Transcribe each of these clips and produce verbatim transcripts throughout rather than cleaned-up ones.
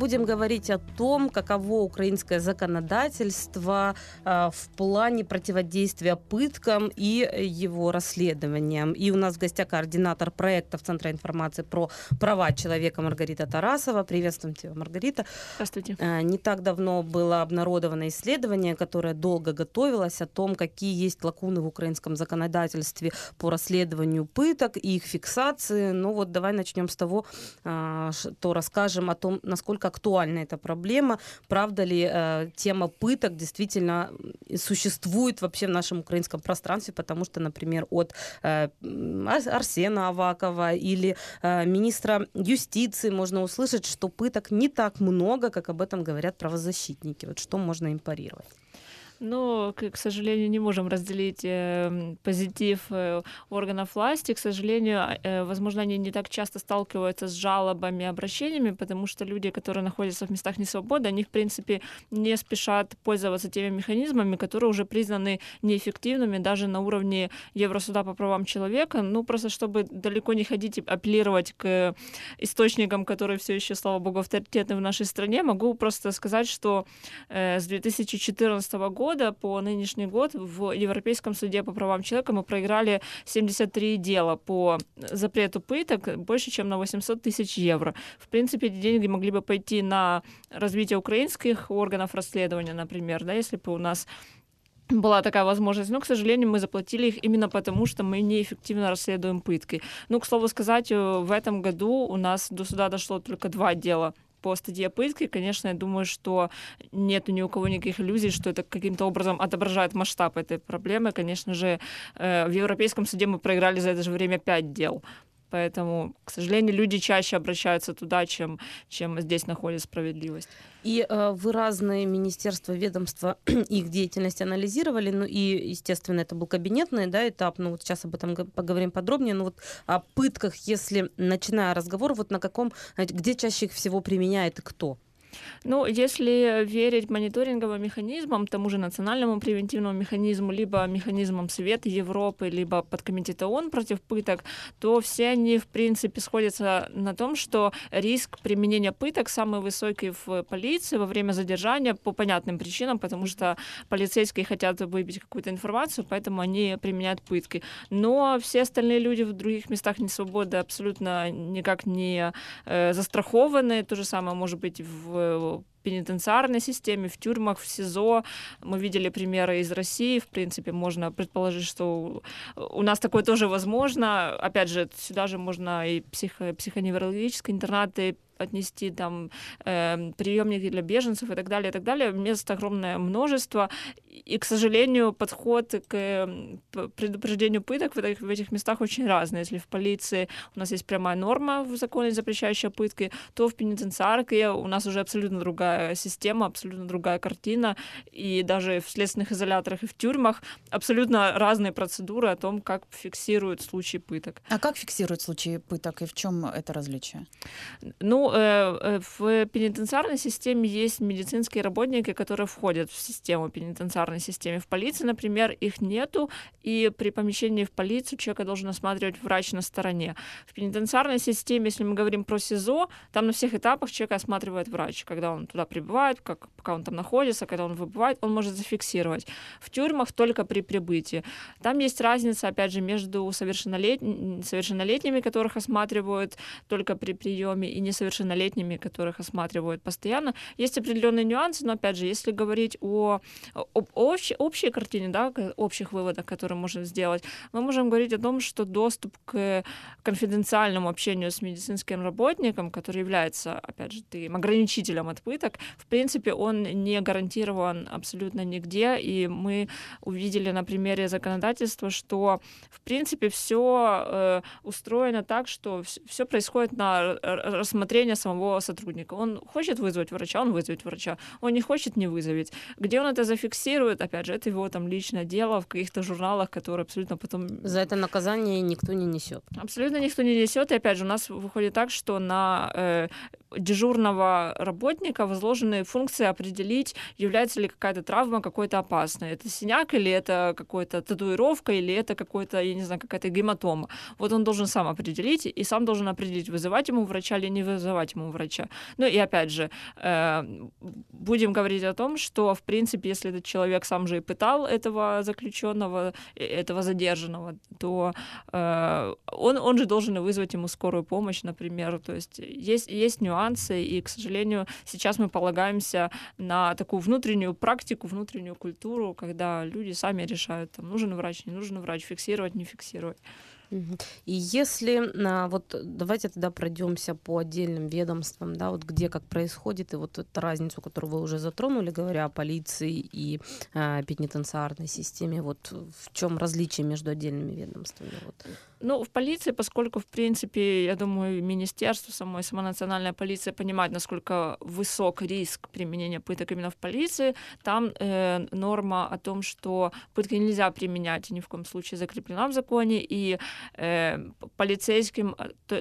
Будем говорить о том, каково украинское законодательство в плане противодействия пыткам и его расследованиям. И у нас в гостях координатор проектов Центра информации про права человека Маргарита Тарасова. Приветствуем тебя, Маргарита. Здравствуйте. Не так давно было обнародовано исследование, которое долго готовилось, о том, какие есть лакуны в украинском законодательстве по расследованию пыток и их фиксации. Ну вот давай начнем с того, что расскажем о том, насколько актуальна эта проблема, правда ли э, тема пыток действительно существует вообще в нашем украинском пространстве, потому что, например, от э, Арсена Авакова или э, министра юстиции можно услышать, что пыток не так много, как об этом говорят правозащитники. Вот что можно им парировать? Но, к сожалению, не можем разделить позитив органов власти. К сожалению, возможно, они не так часто сталкиваются с жалобами, обращениями, потому что люди, которые находятся в местах несвободы, они, в принципе, не спешат пользоваться теми механизмами, которые уже признаны неэффективными даже на уровне Евросуда по правам человека. Ну, просто чтобы далеко не ходить и апеллировать к источникам, которые все еще, слава богу, авторитетны в нашей стране, могу просто сказать, что с две тысячи четырнадцатого года по нынешний год в Европейском суде по правам человека мы проиграли семьдесят три дела по запрету пыток, больше, чем на восемьсот тысяч евро. В принципе, эти деньги могли бы пойти на развитие украинских органов расследования, например, да, если бы у нас была такая возможность, но, к сожалению, мы заплатили их именно потому, что мы неэффективно расследуем пытки. Ну, к слову сказать, в этом году у нас до суда дошло только два дела по статье пытки. Конечно, я думаю, что нет ни у кого никаких иллюзий, что это каким-то образом отображает масштаб этой проблемы. Конечно же, в Европейском суде мы проиграли за это же время пять дел. Поэтому, к сожалению, люди чаще обращаются туда, чем, чем здесь находит справедливость. И э, вы разные министерства, ведомства, их деятельность анализировали, ну и, естественно, это был кабинетный, да, этап, ну вот сейчас об этом поговорим подробнее, но вот о пытках, если, начиная разговор, вот на каком, где чаще их всего применяет и кто? Ну, если верить мониторинговым механизмам, тому же национальному превентивному механизму, либо механизмам Совета Европы, либо подкомитета ООН против пыток, то все они, в принципе, сходятся на том, что риск применения пыток самый высокий в полиции во время задержания по понятным причинам, потому что полицейские хотят выбить какую-то информацию, поэтому они применяют пытки. Но все остальные люди в других местах несвободы абсолютно никак не э, застрахованы. То же самое может быть в в пенитенциарной системе, в тюрьмах, в СИЗО. Мы видели примеры из России. В принципе, можно предположить, что у нас такое тоже возможно. Опять же, сюда же можно и психо- психоневрологические интернаты отнести, там, э, приемники для беженцев и так далее, и так далее. Мест огромное множество. И, к сожалению, подход к предупреждению пыток в этих, в этих местах очень разный. Если в полиции у нас есть прямая норма в законе, запрещающая пытки, то в пенитенциарке у нас уже абсолютно другая система, абсолютно другая картина. И даже в следственных изоляторах и в тюрьмах абсолютно разные процедуры о том, как фиксируют случаи пыток. А как фиксируют случаи пыток и в чем это различие? Ну, в пенитенциарной системе есть медицинские работники, которые входят в систему пенитенциарной системы. В полиции, например, их нету, и при помещении в полицию человека должен осматривать врач на стороне. В пенитенциарной системе, если мы говорим про СИЗО, там на всех этапах человека осматривает врач. Когда он туда прибывает, как, пока он там находится, когда он выбывает, он может зафиксировать. В тюрьмах только при прибытии. Там есть разница, опять же, между совершеннолет... совершеннолетними, которых осматривают только при приеме, и несовершеннолетними, совершеннолетними, которых осматривают постоянно. Есть определенные нюансы, но, опять же, если говорить о, о, о общей, общей картине, да, общих выводах, которые можем сделать, мы можем говорить о том, что доступ к конфиденциальному общению с медицинским работником, который является, опять же, таким ограничителем от пыток, в принципе, он не гарантирован абсолютно нигде, и мы увидели на примере законодательства, что, в принципе, все э, устроено так, что все происходит на рассмотрении самого сотрудника. Он хочет вызвать врача, он вызовет врача. Он не хочет, не вызовет. Где он это зафиксирует, опять же, это его там личное дело в каких-то журналах, которые абсолютно потом... За это наказание никто не несет. Абсолютно никто не несет. И опять же, у нас выходит так, что на э, дежурного работника возложены функции определить, является ли какая-то травма какой-то опасной. Это синяк или это какая-то татуировка или это какой-то, я не знаю, какая-то гематома. Вот он должен сам определить и сам должен определить, вызывать ему врача или не вызывать. рекомендовать ему врача. Ну и опять же, будем говорить о том, что, в принципе, если этот человек сам же и пытал этого заключенного, этого задержанного, то он, он же должен вызвать ему скорую помощь, например. То есть есть, есть нюансы, и, к сожалению, сейчас мы полагаемся на такую внутреннюю практику, внутреннюю культуру, когда люди сами решают, там, нужен врач, не нужен врач, фиксировать, не фиксировать. И если, вот давайте тогда пройдемся по отдельным ведомствам, да, вот где как происходит, и вот эту разницу, которую вы уже затронули, говоря о полиции и э, пенитенциарной системе, вот в чем различие между отдельными ведомствами? Вот. Ну, в полиции, поскольку, в принципе, я думаю, министерство самой, сама национальная полиция понимает, насколько высок риск применения пыток именно в полиции, там э, норма о том, что пытки нельзя применять, ни в коем случае закреплена в законе, и полицейским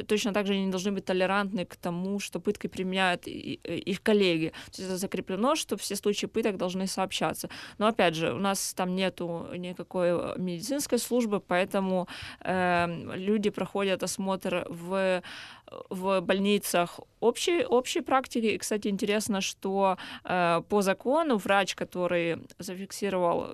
точно так же они не должны быть толерантны к тому, что пытки применяют их коллеги. То есть это закреплено, что все случаи пыток должны сообщаться. Но опять же, у нас там нету никакой медицинской службы, поэтому э, люди проходят осмотр в, в больницах общей, общей практики. И, кстати, интересно, что э, по закону врач, который зафиксировал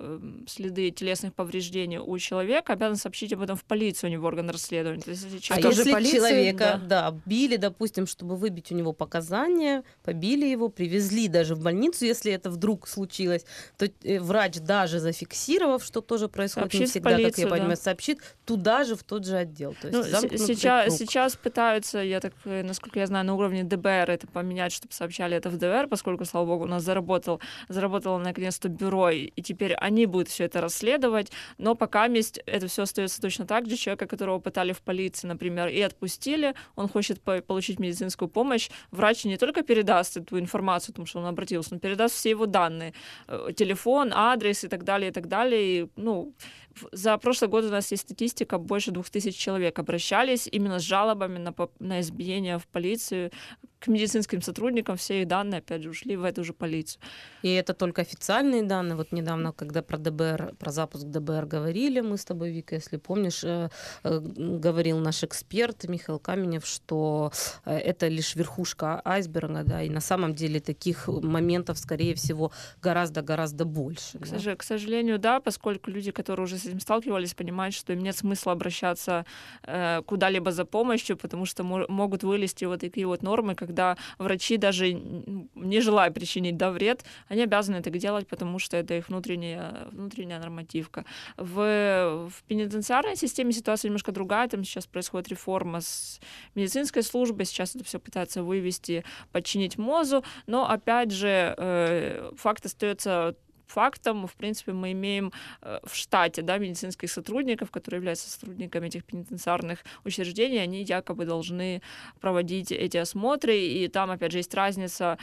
следы телесных повреждений у человека, обязан сообщить об этом в полицию, у него орган расследования. То есть, а если полиции, человека да. Да, били, допустим, чтобы выбить у него показания, побили его, привезли даже в больницу, если это вдруг случилось, то врач, даже зафиксировав, что тоже происходит, сообщит не всегда, полицию, как я понимаю, да. сообщит туда же, в тот же отдел. То есть, ну, сейчас, сейчас пытаются, я так, насколько я знаю, на уровне Дэ Бэ Эр это поменять, чтобы сообщали это в Дэ Бэ Эр, поскольку, слава богу, у нас заработал, заработало наконец-то бюро, и теперь они будут все это расследовать, но пока месть, это все остается точно так же. Человека, которого пытали в полиции, например, и отпустили, он хочет по- получить медицинскую помощь, врач не только передаст эту информацию, потому что он обратился, он передаст все его данные, телефон, адрес и так далее, и так далее. И, ну, за прошлый год у нас есть статистика, больше двух тысяч человек обращались именно с жалобами на, на избиение в полицию, к медицинским сотрудникам, все их данные, опять же, ушли в эту же полицию. И это только официальные данные. Вот недавно, когда про Дэ Бэ Эр, про запуск Дэ Бэ Эр говорили, мы с тобой, Вика, если помнишь, говорил наш эксперт Михаил Каменев, что это лишь верхушка айсберга, да, и на самом деле таких моментов, скорее всего, гораздо-гораздо больше. К, да? сож... К сожалению, да, поскольку люди, которые уже с этим сталкивались, понимают, что им нет смысла обращаться э, куда-либо за помощью, потому что мо- могут вылезти вот такие вот нормы, когда когда врачи, даже не желая причинить да, вред, они обязаны так делать, потому что это их внутренняя, внутренняя нормативка. В, в пенитенциарной системе ситуация немножко другая. Там сейчас происходит реформа с медицинской службой. Сейчас это все пытаются вывести, подчинить МОЗу. Но, опять же, э, факт остается... фактом, в принципе, мы имеем в штате, да, медицинских сотрудников, которые являются сотрудниками этих пенитенциарных учреждений, они якобы должны проводить эти осмотры, и там, опять же, есть разница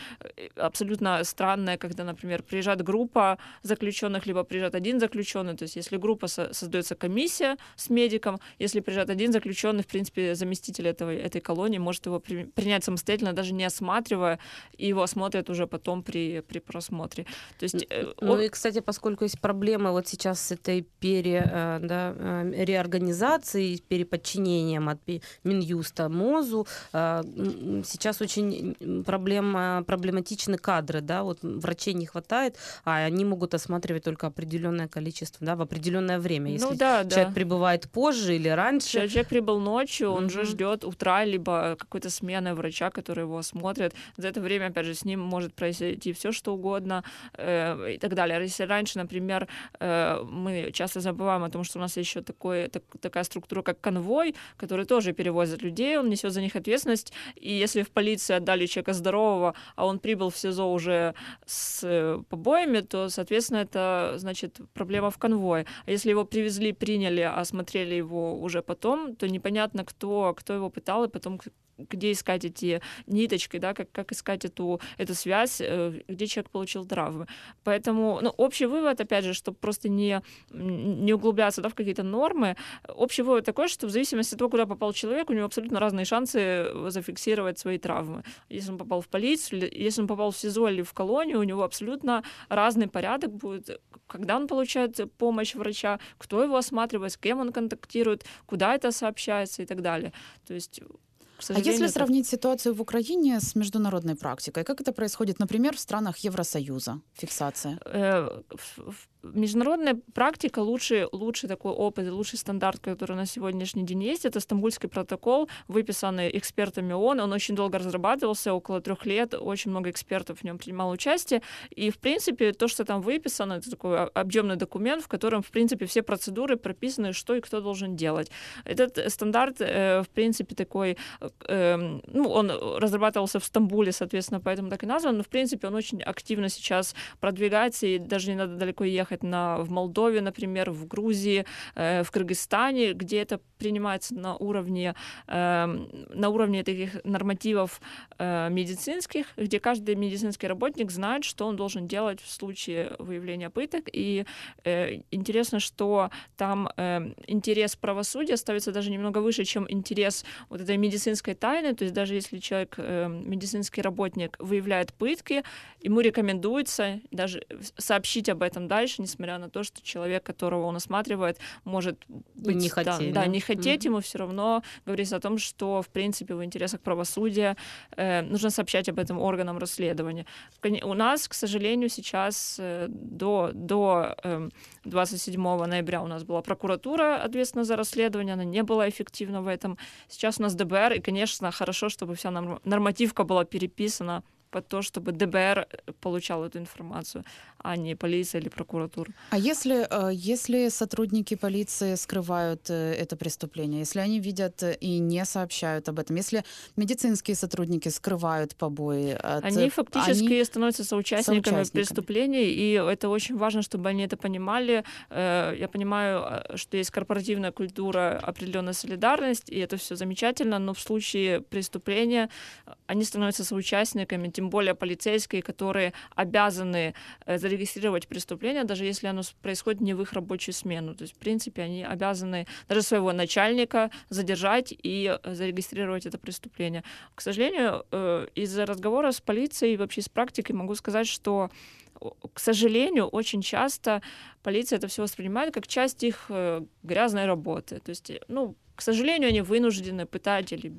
абсолютно странная, когда, например, приезжает группа заключенных, либо приезжает один заключенный, то есть если группа, создается комиссия с медиком, если приезжает один заключенный, в принципе, заместитель этого, этой колонии может его при, принять самостоятельно, даже не осматривая, и его осмотрят уже потом при, при просмотре. То есть... Ну и, кстати, поскольку есть проблемы вот сейчас с этой пере, да, реорганизацией, переподчинением от Минюста МОЗу, сейчас очень проблема, проблематичны кадры, да, вот врачей не хватает, а они могут осматривать только определенное количество, да, в определенное время. Если ну, да, человек да. прибывает позже или раньше. Если человек прибыл ночью, он mm-hmm. же ждет утра, либо какой-то смены врача, который его осмотрит. За это время, опять же, с ним может произойти все, что угодно, и так далее. Если раньше, например, мы часто забываем о том, что у нас еще такой, так, такая структура, как конвой, который тоже перевозит людей, он несет за них ответственность, и если в полиции отдали человека здорового, а он прибыл в СИЗО уже с побоями, то, соответственно, это, значит, проблема в конвое. А если его привезли, приняли, осмотрели его уже потом, то непонятно, кто, кто его пытал, и потом... где искать эти ниточки, да, как, как искать эту, эту связь, где человек получил травмы. Поэтому, ну, общий вывод, опять же, чтобы просто не, не углубляться, да, в какие-то нормы, общий вывод такой, что в зависимости от того, куда попал человек, у него абсолютно разные шансы зафиксировать свои травмы. Если он попал в полицию, если он попал в СИЗО или в колонию, у него абсолютно разный порядок будет, когда он получает помощь врача, кто его осматривает, с кем он контактирует, куда это сообщается и так далее. То есть... К сожалению, а если это... сравнить ситуацию в Украине с международной практикой, как это происходит, например, в странах Евросоюза? Фиксация? Международная практика, лучший, лучший такой опыт, лучший стандарт, который на сегодняшний день есть, это Стамбульский протокол, выписанный экспертами ООН. Он очень долго разрабатывался, около трех лет, очень много экспертов в нем принимало участие. И, в принципе, то, что там выписано, это такой объемный документ, в котором, в принципе, все процедуры прописаны, что и кто должен делать. Этот стандарт, в принципе, такой, ну, он разрабатывался в Стамбуле, соответственно, поэтому так и назван, но, в принципе, он очень активно сейчас продвигается, и даже не надо далеко ехать. На, в Молдове, например, в Грузии, э, в Кыргызстане, где это принимается на уровне, э, на уровне таких нормативов э, медицинских, где каждый медицинский работник знает, что он должен делать в случае выявления пыток. И э, интересно, что там э, интерес правосудия ставится даже немного выше, чем интерес вот этой медицинской тайны. То есть даже если человек, э, медицинский работник, выявляет пытки, ему рекомендуется даже сообщить об этом дальше, несмотря на то, что человек, которого он осматривает, может быть, не, там, хотели. Да, не хотеть, mm-hmm. ему все равно говорится о том, что, в принципе, в интересах правосудия э, нужно сообщать об этом органам расследования. У нас, к сожалению, сейчас э, до, до э, двадцать седьмого ноября у нас была прокуратура ответственна за расследование, она не была эффективна в этом. Сейчас у нас ДБР, и, конечно, хорошо, чтобы вся нормативка была переписана под то, чтобы ДБР получал эту информацию, а не полиция или прокуратура. А если, если сотрудники полиции скрывают это преступление, если они видят и не сообщают об этом, если медицинские сотрудники скрывают побои... От... Они фактически они... становятся соучастниками, соучастниками преступлений, и это очень важно, чтобы они это понимали. Я понимаю, что есть корпоративная культура, определенная солидарность, и это все замечательно, но в случае преступления они становятся соучастниками, тем более полицейские, которые обязаны зарегистрировать преступление, даже если оно происходит не в их рабочую смену. То есть, в принципе, они обязаны даже своего начальника задержать и зарегистрировать это преступление. К сожалению, из-за разговора с полицией и вообще с практикой могу сказать, что, к сожалению, очень часто полиция это все воспринимает как часть их грязной работы. То есть, ну, к сожалению, они вынуждены пытать, или,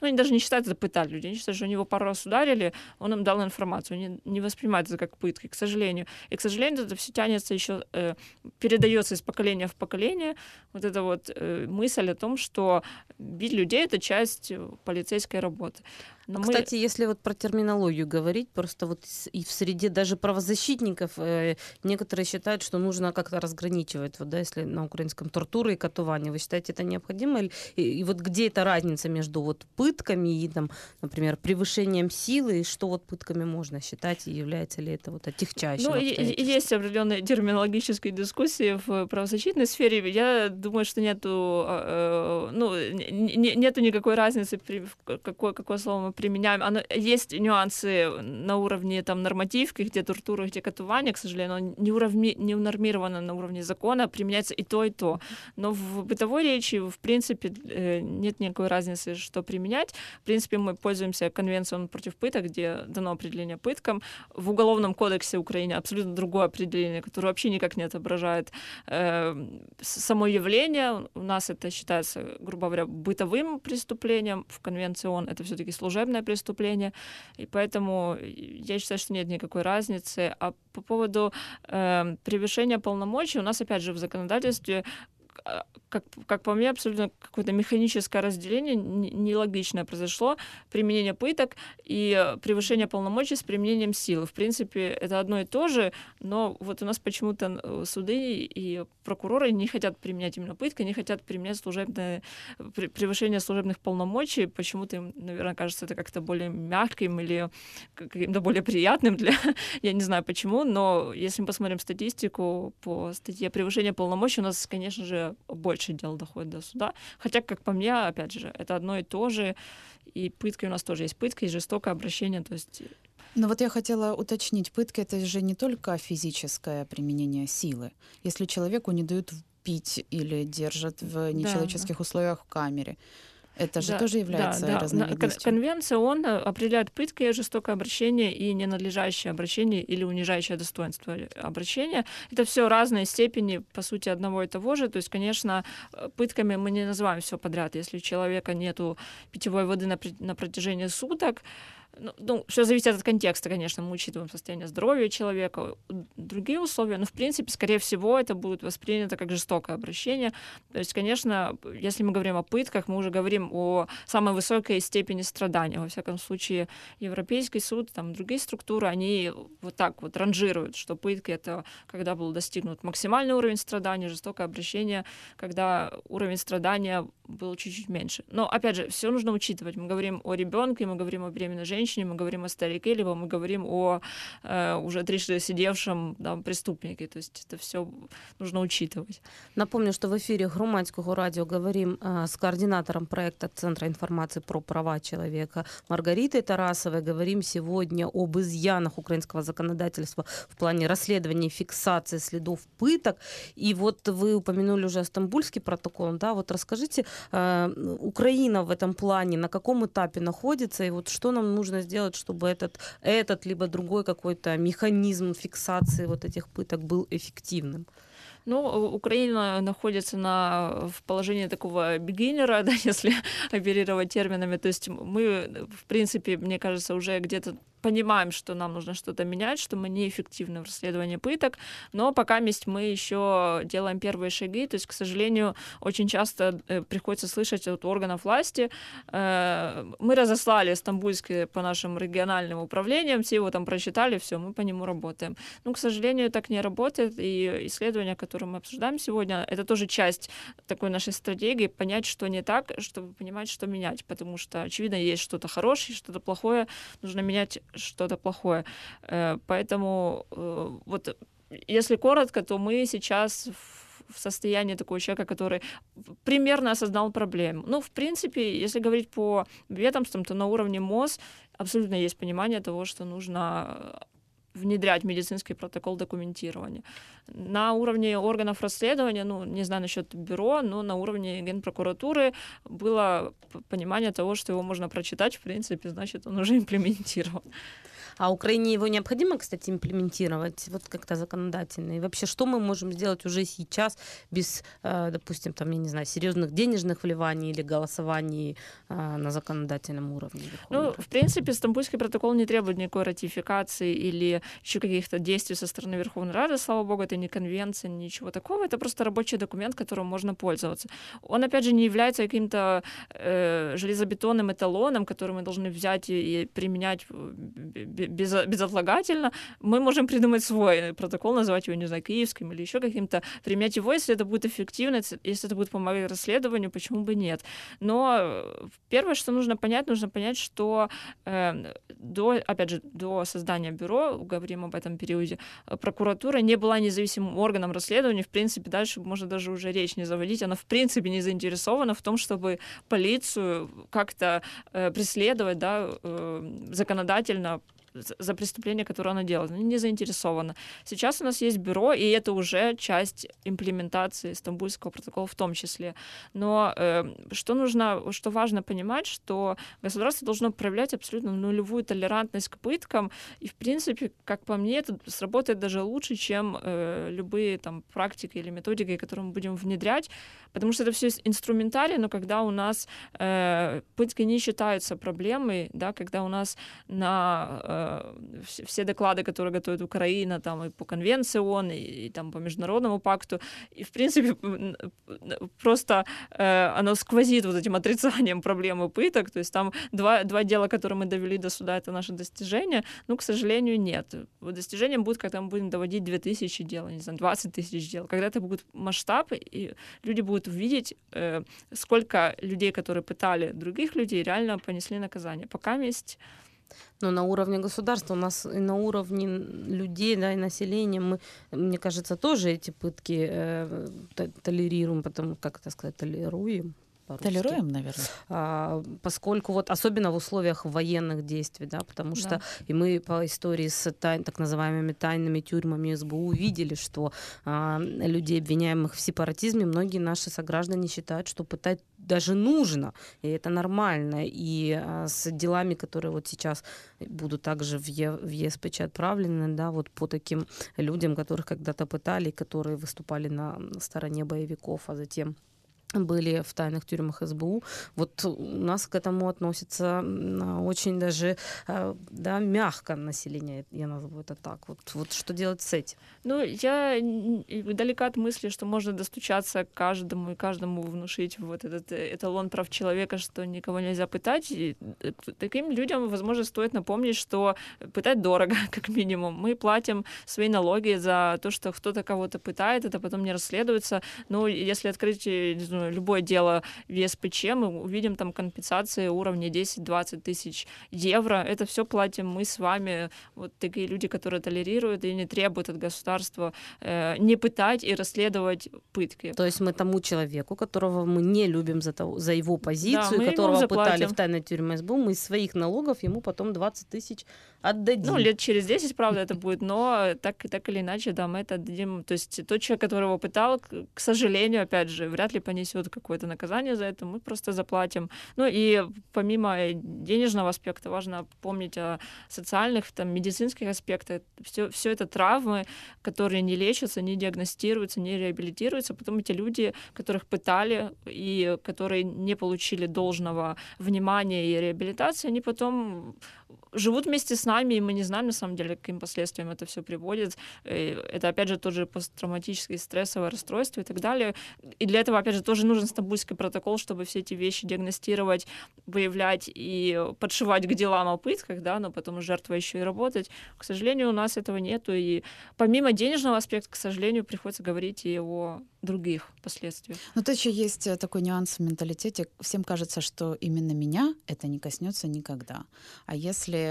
ну, они даже не считают это пытать людей, они считают, что они его пару раз ударили, он им дал информацию, они не воспринимают это как пытки, к сожалению. И, к сожалению, это все тянется еще, э, передается из поколения в поколение, вот эта вот э, мысль о том, что бить людей — это часть полицейской работы. Но а, мы... Кстати, если вот про терминологию говорить, просто вот и в среде даже правозащитников э, некоторые считают, что нужно как-то разграничивать, вот, да, если на украинском тортуры и катувание, вы считаете, это необходимо? И, и вот где эта разница между вот пытками и, там, например, превышением силы, и что вот пытками можно считать, и является ли это вот отягчающим? Ну, есть определенные терминологические дискуссии в правозащитной сфере. Я думаю, что нету, э, ну, не, нету никакой разницы, при, какое, какое слово мы применяем. Оно, есть нюансы на уровне там, нормативки, где тортура, где катувание, к сожалению, оно не, уравни, не нормировано на уровне закона, применяется и то, и то. Но в бытовой речи, в принципе, В принципе, нет никакой разницы, что применять. В принципе, мы пользуемся конвенцией против пыток, где дано определение пыткам. В Уголовном кодексе Украины абсолютно другое определение, которое вообще никак не отображает э, само явление. У нас это считается, грубо говоря, бытовым преступлением. В конвенции ООН это все-таки служебное преступление. И поэтому я считаю, что нет никакой разницы. А по поводу э, превышения полномочий, у нас, опять же, в законодательстве Как, как по мне, абсолютно какое-то механическое разделение нелогичное произошло. Применение пыток и превышение полномочий с применением силы. В принципе, это одно и то же, но вот у нас почему-то суды и прокуроры не хотят применять именно пытки, не хотят применять служебное, превышение служебных полномочий. Почему-то им, наверное, кажется это как-то более мягким или каким-то более приятным. Для... Я не знаю почему, но если мы посмотрим статистику по статье превышения полномочий, у нас, конечно же, больше дел доходит до суда. Хотя, как по мне, опять же, это одно и то же. И пытки у нас тоже есть. Пытки и жестокое обращение. То есть... Но вот я хотела уточнить. Пытки — это же не только физическое применение силы. Если человеку не дают пить или держат в нечеловеческих да, да. условиях в камере. Это же да, тоже является да, разновидностью. Да. Конвенция ООН определяет пытки, жестокое обращение и ненадлежащее обращение или унижающее достоинство обращения. Это все разные степени, по сути, одного и того же. То есть, конечно, пытками мы не называем все подряд. Если у человека нету питьевой воды на, на протяжении суток, ну, ну, все зависит от контекста, конечно, мы учитываем состояние здоровья человека, другие условия, но, в принципе, скорее всего, это будет воспринято как жестокое обращение. То есть, конечно, если мы говорим о пытках, мы уже говорим о самой высокой степени страдания. Во всяком случае, Европейский суд, там, другие структуры, они вот так вот ранжируют, что пытки — это когда был достигнут максимальный уровень страдания, жестокое обращение, когда уровень страдания был чуть-чуть меньше. Но, опять же, все нужно учитывать. Мы говорим о ребенке, мы говорим о беременной женщине, мы говорим о старике, либо мы говорим о э, уже трижды сидевшем да, преступнике. То есть это все нужно учитывать. Напомню, что в эфире Громадского радио говорим э, с координатором проекта Центра информации про права человека Маргаритой Тарасовой. Говорим сегодня об изъянах украинского законодательства в плане расследования и фиксации следов пыток. И вот вы упомянули уже Стамбульский протокол. Да? Вот расскажите, э, Украина в этом плане на каком этапе находится и вот что нам нужно сделать, чтобы этот, этот либо другой какой-то механизм фиксации вот этих пыток был эффективным? Ну, Украина находится на, в положении такого бигинера, да, если оперировать терминами. То есть мы, в принципе, мне кажется, уже где-то понимаем, что нам нужно что-то менять, что мы неэффективны в расследовании пыток, но пока мы еще делаем первые шаги. То есть, к сожалению, очень часто приходится слышать от органов власти. Мы разослали Стамбульский по нашим региональным управлениям, все его там прочитали, все, мы по нему работаем. Но, к сожалению, так не работает, и исследования, которые мы обсуждаем сегодня, это тоже часть такой нашей стратегии, понять, что не так, чтобы понимать, что менять, потому что, очевидно, есть что-то хорошее, что-то плохое, нужно менять что-то плохое. Поэтому, вот, если коротко, то мы сейчас в состоянии такого человека, который примерно осознал проблему. Ну, в принципе, если говорить по ведомствам, то на уровне МОЗ абсолютно есть понимание того, что нужно внедрять медицинский протокол документирования. На уровне органов расследования, ну, не знаю насчет бюро, но на уровне Генпрокуратуры было понимание того, что его можно прочитать, в принципе, значит, он уже имплементирован. А Украине его необходимо, кстати, имплементировать, вот как-то законодательно. И вообще, что мы можем сделать уже сейчас без, допустим, там, я не знаю, серьезных денежных вливаний или голосований на законодательном уровне? Ну, в принципе, Стамбульский протокол не требует никакой ратификации или еще каких-то действий со стороны Верховной Рады. Слава богу, это не конвенция, ничего такого. Это просто рабочий документ, которым можно пользоваться. Он, опять же, не является каким-то э, железобетонным эталоном, который мы должны взять и применять безотлагательно. Мы можем придумать свой протокол, называть его, не знаю, киевским или еще каким-то, применять его, если это будет эффективно, если это будет помогать расследованию, почему бы нет. Но первое, что нужно понять, нужно понять, что э, до, опять же, до создания бюро, говорим об этом периоде, прокуратура не была независимым органом расследования. В принципе, дальше можно даже уже речь не заводить. Она, в принципе, не заинтересована в том, чтобы полицию как-то э, преследовать, да, э, законодательно за преступление, которое она делает. Она не заинтересована. Сейчас у нас есть бюро, и это уже часть имплементации Стамбульского протокола в том числе. Но э, что нужно, что важно понимать, что государство должно проявлять абсолютно нулевую толерантность к пыткам, и, в принципе, как по мне, это сработает даже лучше, чем э, любые там практики или методики, которые мы будем внедрять, потому что это все инструментарий, но когда у нас э, пытки не считаются проблемой, да, когда у нас на э, все доклады, которые готовит Украина, там и по конвенции ООН, и, и там по международному пакту, и в принципе просто э, оно сквозит вот этим отрицанием проблемы пыток, то есть там два, два дела, которые мы довели до суда, это наши достижения, ну, к сожалению, нет. Достижением будет, когда мы будем доводить две тысячи дел, не знаю, двадцать тысяч дел, когда это будет масштаб, и люди будут видеть, э, сколько людей, которые пытали других людей, реально понесли наказание. Пока есть. Но на уровне государства, у нас и на уровне людей, да, и населения мы, мне кажется, тоже эти пытки э, толерируем, потому как это сказать, толеруем. по-русски. Толеруем, наверное. А, поскольку вот особенно в условиях военных действий, да, потому да. что и мы по истории с тайн, так называемыми тайными тюрьмами эс бэ у видели, что а, людей, обвиняемых в сепаратизме, многие наши сограждане считают, что пытать даже нужно, и это нормально. И а, с делами, которые вот сейчас будут также в, е, в е эс пэ че отправлены, да, вот по таким людям, которых когда-то пытали, которые выступали на стороне боевиков, а затем были в тайных тюрьмах эс бэ у. Вот у нас к этому относится очень даже да, мягко население, я назову это так. Вот, вот что делать с этим? Ну, я далека от мысли, что можно достучаться к каждому и каждому внушить вот этот эталон прав человека, что никого нельзя пытать. И таким людям, возможно, стоит напомнить, что пытать дорого, как минимум. Мы платим свои налоги за то, что кто-то кого-то пытает, это потом не расследуется. Но если открыть, не знаю, любое дело в е эс пэ че, мы увидим там компенсации уровня десять-двадцать тысяч евро. Это все платим мы с вами. Вот такие люди, которые толерируют и не требуют от государства э, не пытать и расследовать пытки. То есть мы тому человеку, которого мы не любим за, того, за его позицию, да, которого пытали в тайной тюрьме эс бэ у, мы из своих налогов ему потом двадцать тысяч отдадим. Ну, лет через десять, правда, это будет, но так, так или иначе, да, мы это отдадим. То есть тот человек, которого пытал, к сожалению, опять же, вряд ли понесет какое-то наказание за это, мы просто заплатим. Ну и помимо денежного аспекта важно помнить о социальных, там, медицинских аспектах. Все, все это травмы, которые не лечатся, не диагностируются, не реабилитируются. Потом эти люди, которых пытали и которые не получили должного внимания и реабилитации, они потом живут вместе с нами, и мы не знаем, на самом деле, к каким последствиям это все приводит. Это, опять же, тот же посттравматическое стрессовое расстройство и так далее. И для этого, опять же, тоже нужен Стамбульский протокол, чтобы все эти вещи диагностировать, выявлять и подшивать к делам о пытках, да, но потом жертва еще и работать. К сожалению, у нас этого нету. И помимо денежного аспекта, к сожалению, приходится говорить и о других последствиях. Но тут еще есть такой нюанс в менталитете. Всем кажется, что именно меня это не коснется никогда. А если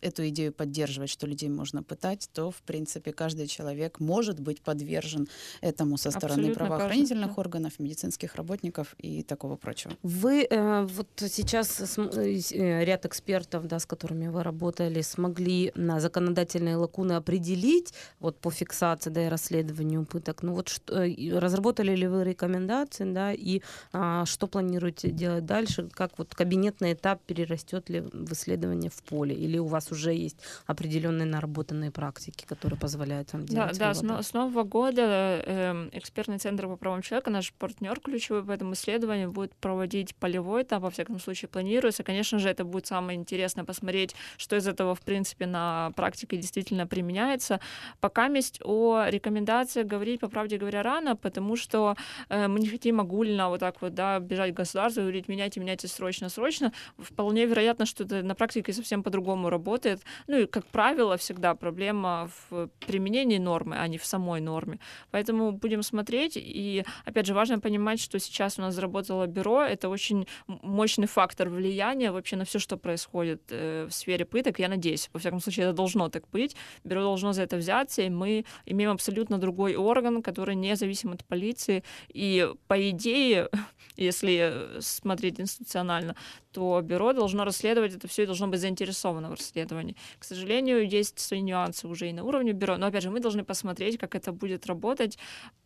эту идею поддерживать, что людей можно пытать, то, в принципе, каждый человек может быть подвержен этому со стороны абсолютно правоохранительных кажется, да. органов, медицинских работников и такого прочего. Вы э, вот сейчас э, ряд экспертов, да, с которыми вы работали, смогли на законодательные лакуны определить вот по фиксации, да, и расследованию пыток. Ну вот что, разработали ли вы рекомендации, да, и а, что планируете делать дальше? Как вот кабинетный этап перерастет ли в исследование в поле? Или у вас уже есть определенные наработанные практики, которые позволяют вам делать? Да, да, с нового года э, экспертный центр по правам человека, наш партнер ключевой в этом исследовании, будет проводить полевой этап, во всяком случае планируется. Конечно же, это будет самое интересное посмотреть, что из этого, в принципе, на практике действительно применяется. Пока месть о рекомендациях говорить, по правде говоря, рано, потому что э, мы не хотим огульно вот так вот, да, бежать к государству и говорить, меняйте, меняйте срочно, срочно. Вполне вероятно, что это на практике совсем по-другому работает. Ну и, как правило, всегда проблема в применении нормы, а не в самой норме. Поэтому будем смотреть. И, опять же, важно понимать, что сейчас у нас заработало бюро. Это очень мощный фактор влияния вообще на все, что происходит в сфере пыток. Я надеюсь, во всяком случае, это должно так быть. Бюро должно за это взяться, и мы имеем абсолютно другой орган, который независим от полиции. И, по идее, если смотреть институционально, то бюро должно расследовать это все и должно быть заинтересовано в расследовании. К сожалению, есть свои нюансы уже и на уровне бюро, но, опять же, мы должны посмотреть, как это будет работать.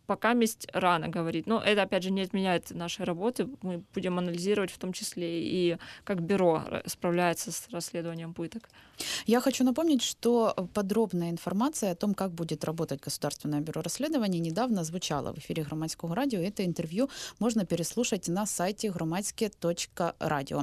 Пока месть рано говорить. Но это, опять же, не отменяет нашей работы. Мы будем анализировать в том числе и как бюро справляется с расследованием пыток. Я хочу напомнить, что подробная информация о том, как будет работать Государственное бюро расследований, недавно звучала в эфире Громадського радио. Это интервью можно переслушать на сайте громадське точка радио.